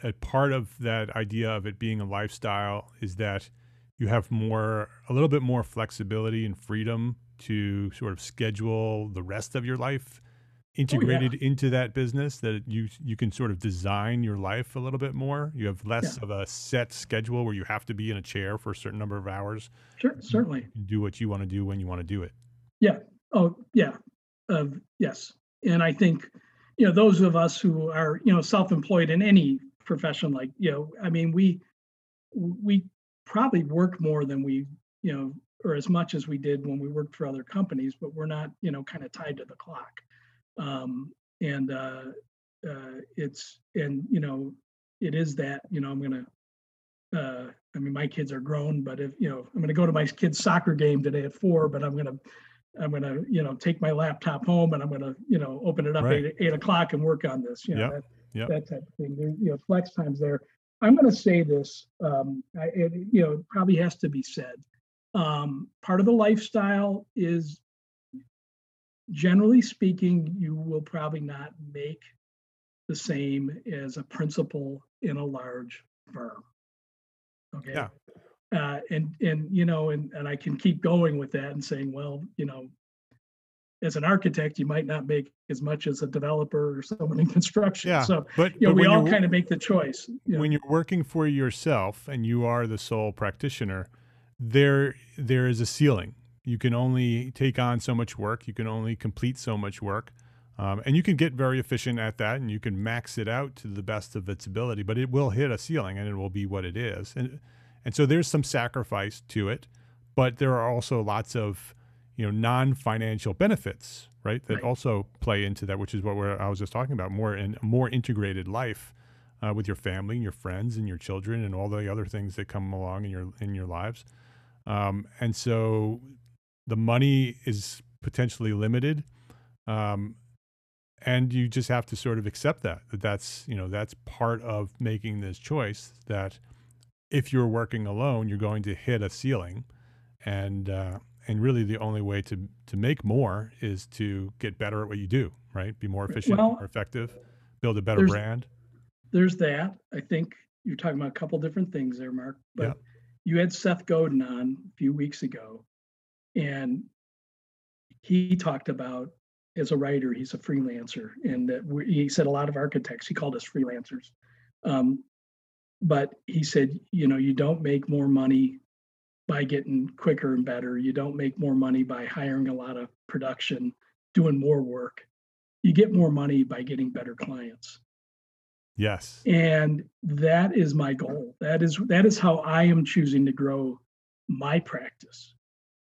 a, a part of that idea of it being a lifestyle is that you have more, a little bit more flexibility and freedom to sort of schedule the rest of your life integrated oh, yeah. into that business, that you you can sort of design your life a little bit more? You have less yeah. of a set schedule where you have to be in a chair for a certain number of hours. Sure, certainly. Do what you want to do when you want to do it. Yeah. Oh, yeah. Uh, yes. And I think, you know, those of us who are, you know, self-employed in any profession, like, you know, I mean, we we probably work more than we, you know, or as much as we did when we worked for other companies, but we're not, you know, kind of tied to the clock. Um, and uh, uh, it's, and, you know, it is that, you know, I'm going to, uh, I mean, my kids are grown, but if, you know, I'm going to go to my kids' soccer game today at four, but I'm going to, I'm going to, you know, take my laptop home and I'm going to, you know, open it up right. at eight o'clock and work on this, you know, yep. that, yep. that type of thing. There, you know, flex times there. I'm going to say this, um, I, it, you know, it probably has to be said. Um, part of the lifestyle is, generally speaking, you will probably not make the same as a principal in a large firm. Okay. Yeah. Uh, and, and, you know, and, and I can keep going with that and saying, well, you know, as an architect, you might not make as much as a developer or someone in construction. Yeah, so but, you know, but we all kind of make the choice. You know? When you're working for yourself and you are the sole practitioner, there there is a ceiling. You can only take on so much work. You can only complete so much work. Um, and you can get very efficient at that and you can max it out to the best of its ability, but it will hit a ceiling and it will be what it is. And and so there's some sacrifice to it, but there are also lots of, you know, non-financial benefits, right? That right. also play into that, which is what we're, I was just talking about, more in a more integrated life uh, with your family and your friends and your children and all the other things that come along in your, in your lives. Um, and so the money is potentially limited, um, and you just have to sort of accept that, that that's, you know, that's part of making this choice, that if you're working alone, you're going to hit a ceiling. And uh, and really the only way to to make more is to get better at what you do, right? Be more efficient, well, more effective, build a better there's, brand. There's that. I think you're talking about a couple different things there, Mark. But yeah. you had Seth Godin on a few weeks ago. And he talked about, as a writer, he's a freelancer, and that we, he said a lot of architects, he called us freelancers. Um, but he said, you know, you don't make more money by getting quicker and better. You don't make more money by hiring a lot of production, doing more work. You get more money by getting better clients. Yes. And that is my goal. That is, that is how I am choosing to grow my practice.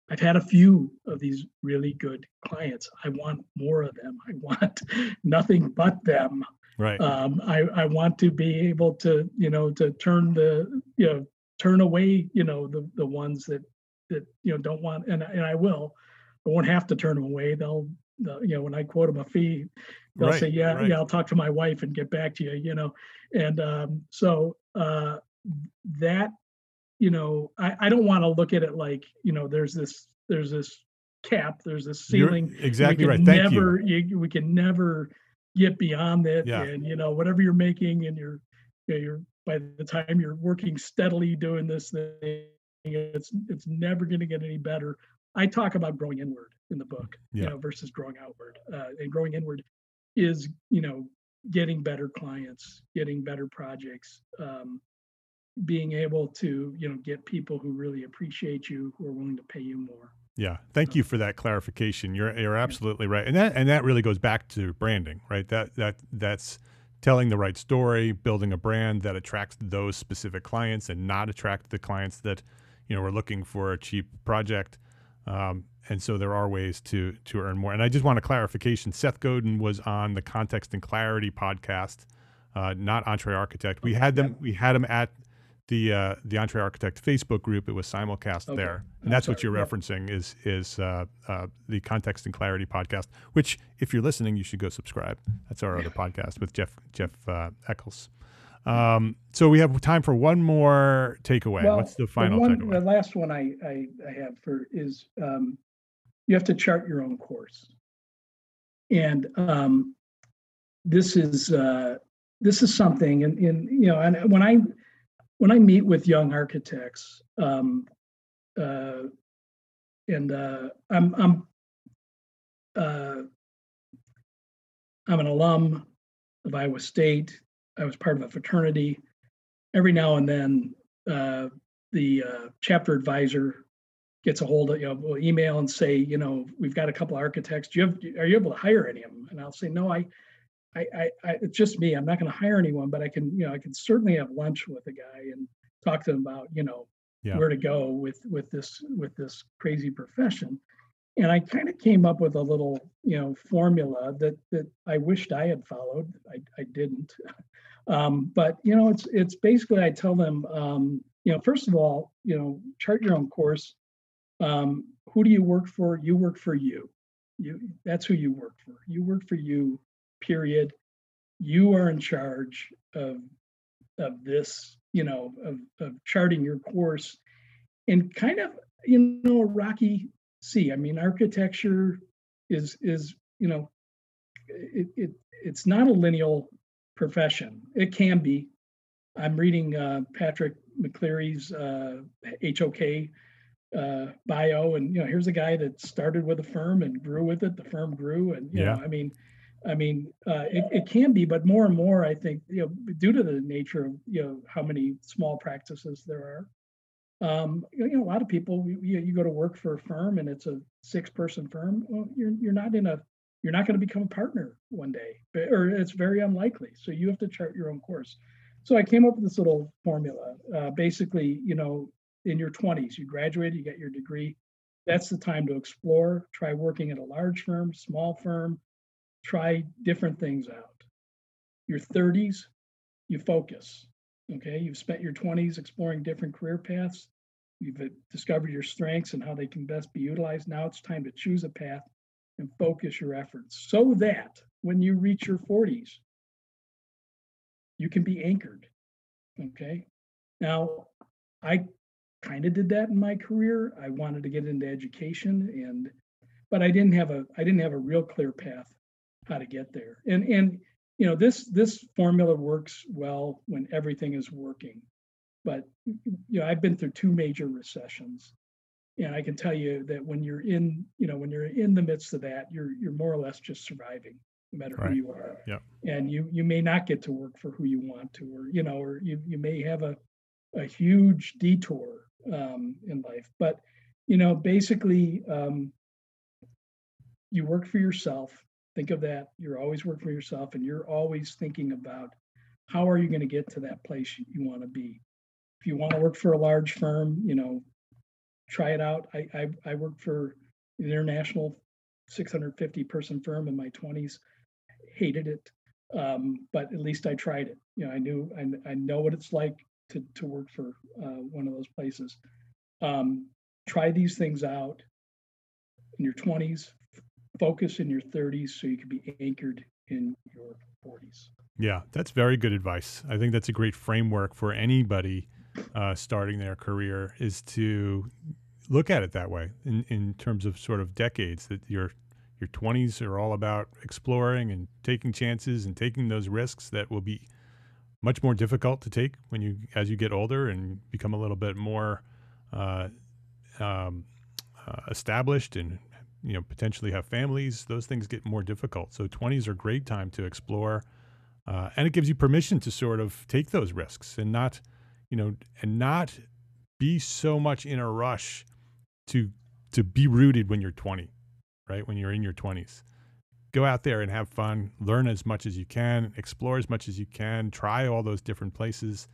I've had a few of these really good clients. I want more of them. I want nothing but them. Right. Um, I, I want to be able to, you know, to turn the, you know, turn away, you know, the the ones that, that you know, don't want, and, and I will. I won't have to turn them away. They'll, they'll you know, when I quote them a fee, they'll right, say, yeah, right. yeah, I'll talk to my wife and get back to you, you know. And um, so uh, that, you know, I, I don't want to look at it like, you know, there's this, there's this cap, there's this ceiling. You're exactly right. Thank never, you. you. We can never get beyond it. Yeah. And, you know, whatever you're making and you're, you know, you're, by the time you're working steadily doing this thing, it's, it's never going to get any better. I talk about growing inward in the book, yeah. you know, versus growing outward. Uh, and growing inward is, you know, getting better clients, getting better projects, um, being able to, you know, get people who really appreciate you, who are willing to pay you more. Yeah. Thank you for that clarification. You're you're absolutely right. And that and that really goes back to branding, right? That that that's telling the right story, building a brand that attracts those specific clients and not attract the clients that, you know, are looking for a cheap project. Um, and so there are ways to to earn more. And I just want a clarification. Seth Godin was on the Context and Clarity podcast, uh, not Entree Architect. We had them we had them at the uh, the Entree Architect Facebook group. It was simulcast okay. there, and I'm that's sorry. what you're yeah. referencing is is uh, uh, the Context and Clarity podcast. Which, if you're listening, you should go subscribe. That's our other podcast with Jeff Jeff uh, Eccles. Um, so we have time for one more takeaway. Well, What's the final the one, takeaway? The last one I, I I have for is um, you have to chart your own course, and um, this is uh, this is something, and, and you know, and when I when I meet with young architects, um, uh, and uh, I'm I'm uh, I'm an alum of Iowa State. I was part of a fraternity. Every now and then, uh, the uh, chapter advisor gets a hold of, you know, will email and say, you know, we've got a couple of architects. Do you have? Are you able to hire any of them? And I'll say, no, I, I, I, I it's just me. I'm not going to hire anyone, but I can, you know, I can certainly have lunch with a guy and talk to him about, you know, yeah. where to go with with this with this crazy profession. And I kind of came up with a little, you know, formula that that I wished I had followed. I, I didn't. Um, but, you know, it's it's basically I tell them, um, you know, first of all, you know, chart your own course. Um, who do you work for? You work for you. You that's who you work for. You work for you, period. You are in charge of of this, you know, of, of charting your course and kind of, you know, a rocky sea. I mean, architecture is is, you know, it, it it's not a lineal profession. It can be. I'm reading uh, Patrick McLaney's uh, H O K uh, bio, and you know, here's a guy that started with a firm and grew with it. The firm grew, and you yeah. know, I mean, I mean, uh, it, it can be, but more and more, I think, you know, due to the nature of, you know, how many small practices there are, um, you know, a lot of people, you, you go to work for a firm and it's a six-person firm. Well, you're you're not in a You're not going to become a partner one day, or it's very unlikely. So you have to chart your own course. So I came up with this little formula. Uh, basically, you know, in your twenties, you graduate, you get your degree. That's the time to explore. Try working at a large firm, small firm. Try different things out. Your thirties, you focus. Okay, you've spent your twenties exploring different career paths. You've discovered your strengths and how they can best be utilized. Now it's time to choose a path and focus your efforts so that when you reach your forties, you can be anchored. Okay. Now, I kind of did that in my career. I wanted to get into education, and but I didn't have a I didn't have a real clear path how to get there. And and you know, this this formula works well when everything is working. But you know, I've been through two major recessions. And I can tell you that when you're in, you know, when you're in the midst of that, you're you're more or less just surviving, no matter right. who you are. Yep. And you you may not get to work for who you want to, or you know, or you, you may have a a huge detour um, in life. But you know, basically, um, you work for yourself. Think of that. You're always working for yourself, and you're always thinking about how are you going to get to that place you want to be. If you want to work for a large firm, you know, try it out. I, I I worked for an international six hundred fifty person firm in my twenties. Hated it, um, but at least I tried it. You know, I knew I I know what it's like to to work for uh, one of those places. Um, try these things out in your twenties. Focus in your thirties so you can be anchored in your forties. Yeah, that's very good advice. I think that's a great framework for anybody uh, starting their career, is to look at it that way in, in terms of sort of decades, that your your twenties are all about exploring and taking chances and taking those risks that will be much more difficult to take when you as you get older and become a little bit more uh, um, uh, established and, you know, potentially have families. Those things get more difficult. So twenties are a great time to explore, uh, and it gives you permission to sort of take those risks and not, you know, and not be so much in a rush to to be rooted when you're twenty, right? When you're in your twenties, go out there and have fun, learn as much as you can, explore as much as you can, try all those different places,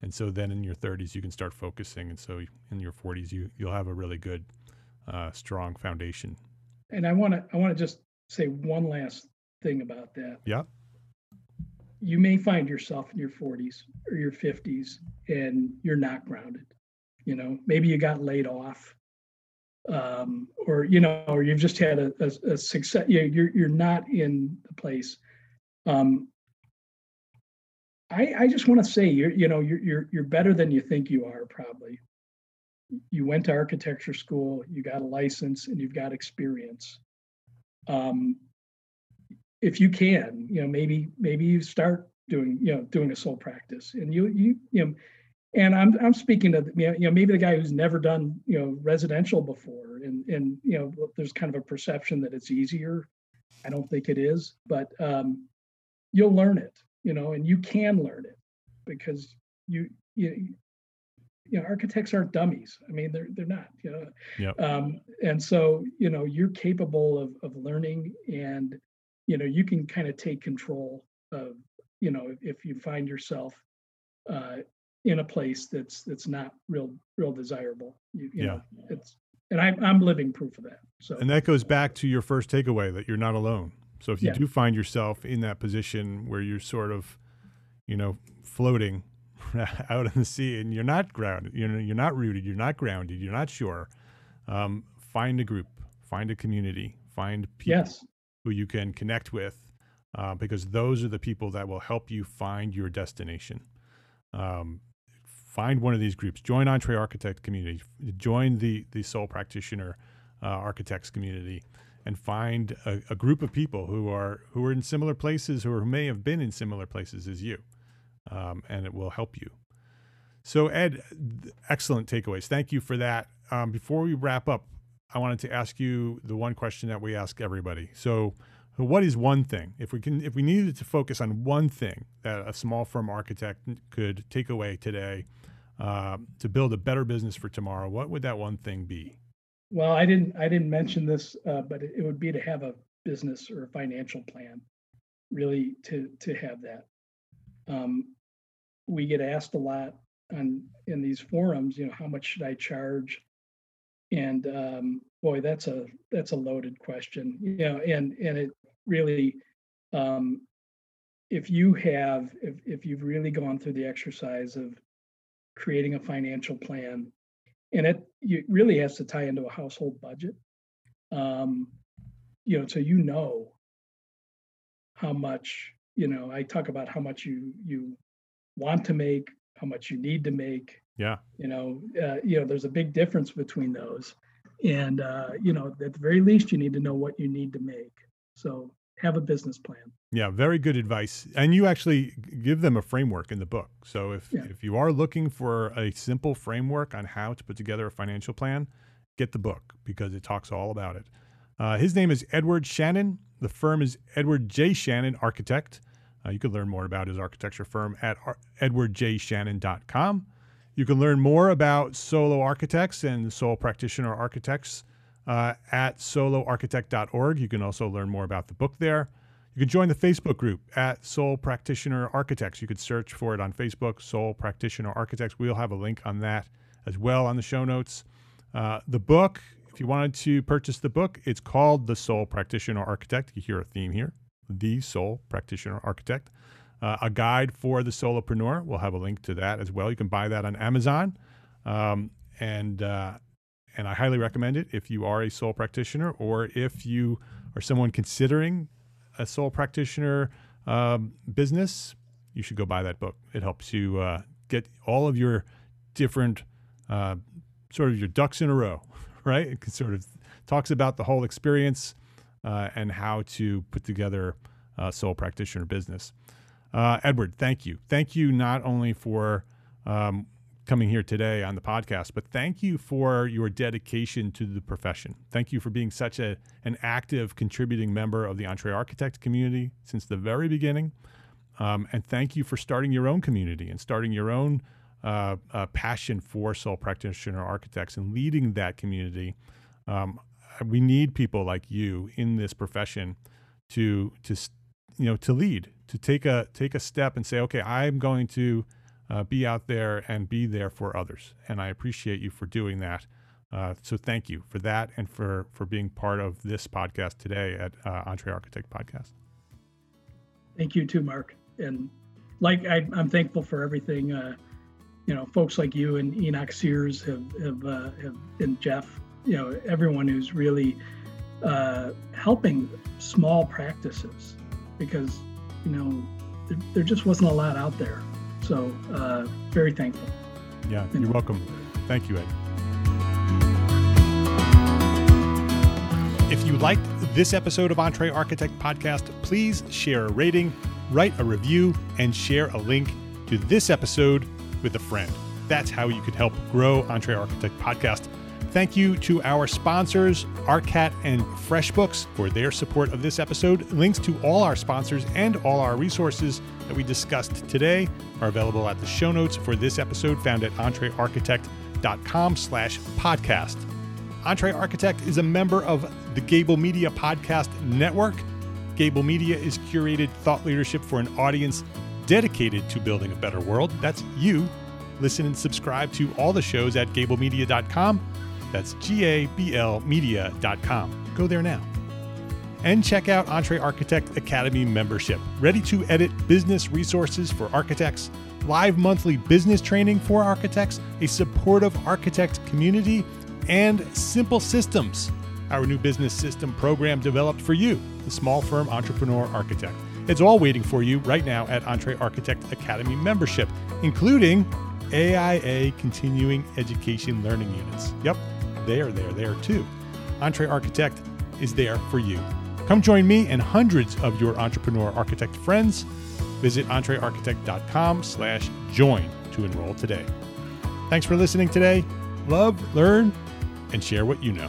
and so then in your thirties you can start focusing, and so in your forties you you'll have a really good, uh, strong foundation. And I want to I want to just say one last thing about that. Yeah. You may find yourself in your forties or your fifties and you're not grounded. You know, maybe you got laid off, um, or, you know, or you've just had a, a, a success. You know, you're, you're not in the place. Um, I, I just want to say, you're, you know, you're, you're, you're better than you think you are. Probably you went to architecture school, you got a license, and you've got experience. Um, if you can, you know, maybe maybe you start doing, you know, doing a sole practice, and you you you know, and I'm I'm speaking to, you know, maybe the guy who's never done, you know, residential before, and and you know, there's kind of a perception that it's easier. I don't think it is, but um, you'll learn it, you know, and you can learn it, because you you you know, architects aren't dummies. I mean, they're they're not, you know. Yep. Um, and so, you know, you're capable of of learning, and you know, you can kind of take control of, you know, if you find yourself uh, in a place that's that's not real real desirable. You, you yeah. know, it's and I'm I'm living proof of that. So and that goes back to your first takeaway, that you're not alone. So if you yeah. do find yourself in that position where you're sort of, you know, floating out in the sea, and you're not grounded, you know, you're not rooted, you're not grounded, you're not sure, um, find a group, find a community, find people yes. who you can connect with, uh, because those are the people that will help you find your destination. Um, find one of these groups, join Entree Architect community, join the, the Sole Practitioner uh, Architects community, and find a, a group of people who are, who are in similar places, or who may have been in similar places as you. Um, and it will help you. So Ed, th- excellent takeaways. Thank you for that. Um, before we wrap up, I wanted to ask you the one question that we ask everybody. So what is one thing, if we can, if we needed to focus on one thing that a small firm architect could take away today uh, to build a better business for tomorrow, what would that one thing be? Well, I didn't, I didn't mention this, uh, but it would be to have a business or a financial plan, really, to, to have that. Um, we get asked a lot on in these forums, you know, how much should I charge? And um, boy, that's a that's a loaded question, you know. And and it really, um, if you have if if you've really gone through the exercise of creating a financial plan, and it you really has to tie into a household budget, um, you know, so you know how much. You know, I talk about how much you you want to make, how much you need to make. Yeah. You know, uh, you know, there's a big difference between those, and uh, you know, at the very least, you need to know what you need to make. So have a business plan. Yeah, very good advice. And you actually give them a framework in the book. So if yeah. if you are looking for a simple framework on how to put together a financial plan, get the book, because it talks all about it. Uh, his name is Edward Shannon. The firm is Edward J. Shannon Architect. Uh, you can learn more about his architecture firm at ar- edward j shannon dot com. You can learn more about solo architects and sole practitioner architects uh, at solo architect dot org. You can also learn more about the book there. You can join the Facebook group at Sole Practitioner Architects. You could search for it on Facebook, Sole Practitioner Architects. We'll have a link on that as well on the show notes. Uh, the book, if you wanted to purchase the book, it's called The Sole Practitioner Architect. You hear a theme here, The Sole Practitioner Architect, uh, a guide for the solopreneur. We'll have a link to that as well. You can buy that on Amazon, um, and uh, and I highly recommend it if you are a sole practitioner, or if you are someone considering a sole practitioner um, business, you should go buy that book. It helps you uh, get all of your different uh, sort of your ducks in a row. Right? It sort of talks about the whole experience uh, and how to put together a sole practitioner business. Uh, Edward, thank you. Thank you not only for um, coming here today on the podcast, but thank you for your dedication to the profession. Thank you for being such a an active contributing member of the Entree Architect community since the very beginning. Um, and thank you for starting your own community and starting your own Uh, a passion for sole practitioner architects and leading that community. Um, we need people like you in this profession to to you know to lead, to take a take a step and say, okay, I'm going to uh, be out there and be there for others. And I appreciate you for doing that. Uh, so thank you for that, and for for being part of this podcast today at uh, Entree Architect Podcast. Thank you too, Mark. And like I, I'm thankful for everything. Uh, You know, folks like you and Enoch Sears have, have, uh, have and Jeff, you know, everyone who's really uh, helping small practices, because, you know, there, there just wasn't a lot out there. So uh, very thankful. Yeah, and you're welcome. Thank you, Ed. If you liked the this episode of Entree Architect Podcast, please share a rating, write a review, and share a link to this episode with a friend. That's how you can help grow Entree Architect Podcast. Thank you to our sponsors, Arcat and FreshBooks, for their support of this episode. Links to all our sponsors and all our resources that we discussed today are available at the show notes for this episode, found at entrearchitect.com slash podcast. Entree Architect is a member of the Gable Media Podcast Network. Gable Media is curated thought leadership for an audience dedicated to building a better world. That's you. Listen and subscribe to all the shows at gable media dot com. That's G A B L media dot com. Go there now. And check out Entree Architect Academy membership. Ready to edit business resources for architects, live monthly business training for architects, a supportive architect community, and Simple Systems, our new business system program developed for you, the small firm entrepreneur architect. It's all waiting for you right now at Entree Architect Academy membership, including A I A Continuing Education Learning Units. Yep. They are there, there too. Entree Architect is there for you. Come join me and hundreds of your entrepreneur architect friends. Visit entrearchitect.com slash join to enroll today. Thanks for listening today. Love, learn, and share what you know.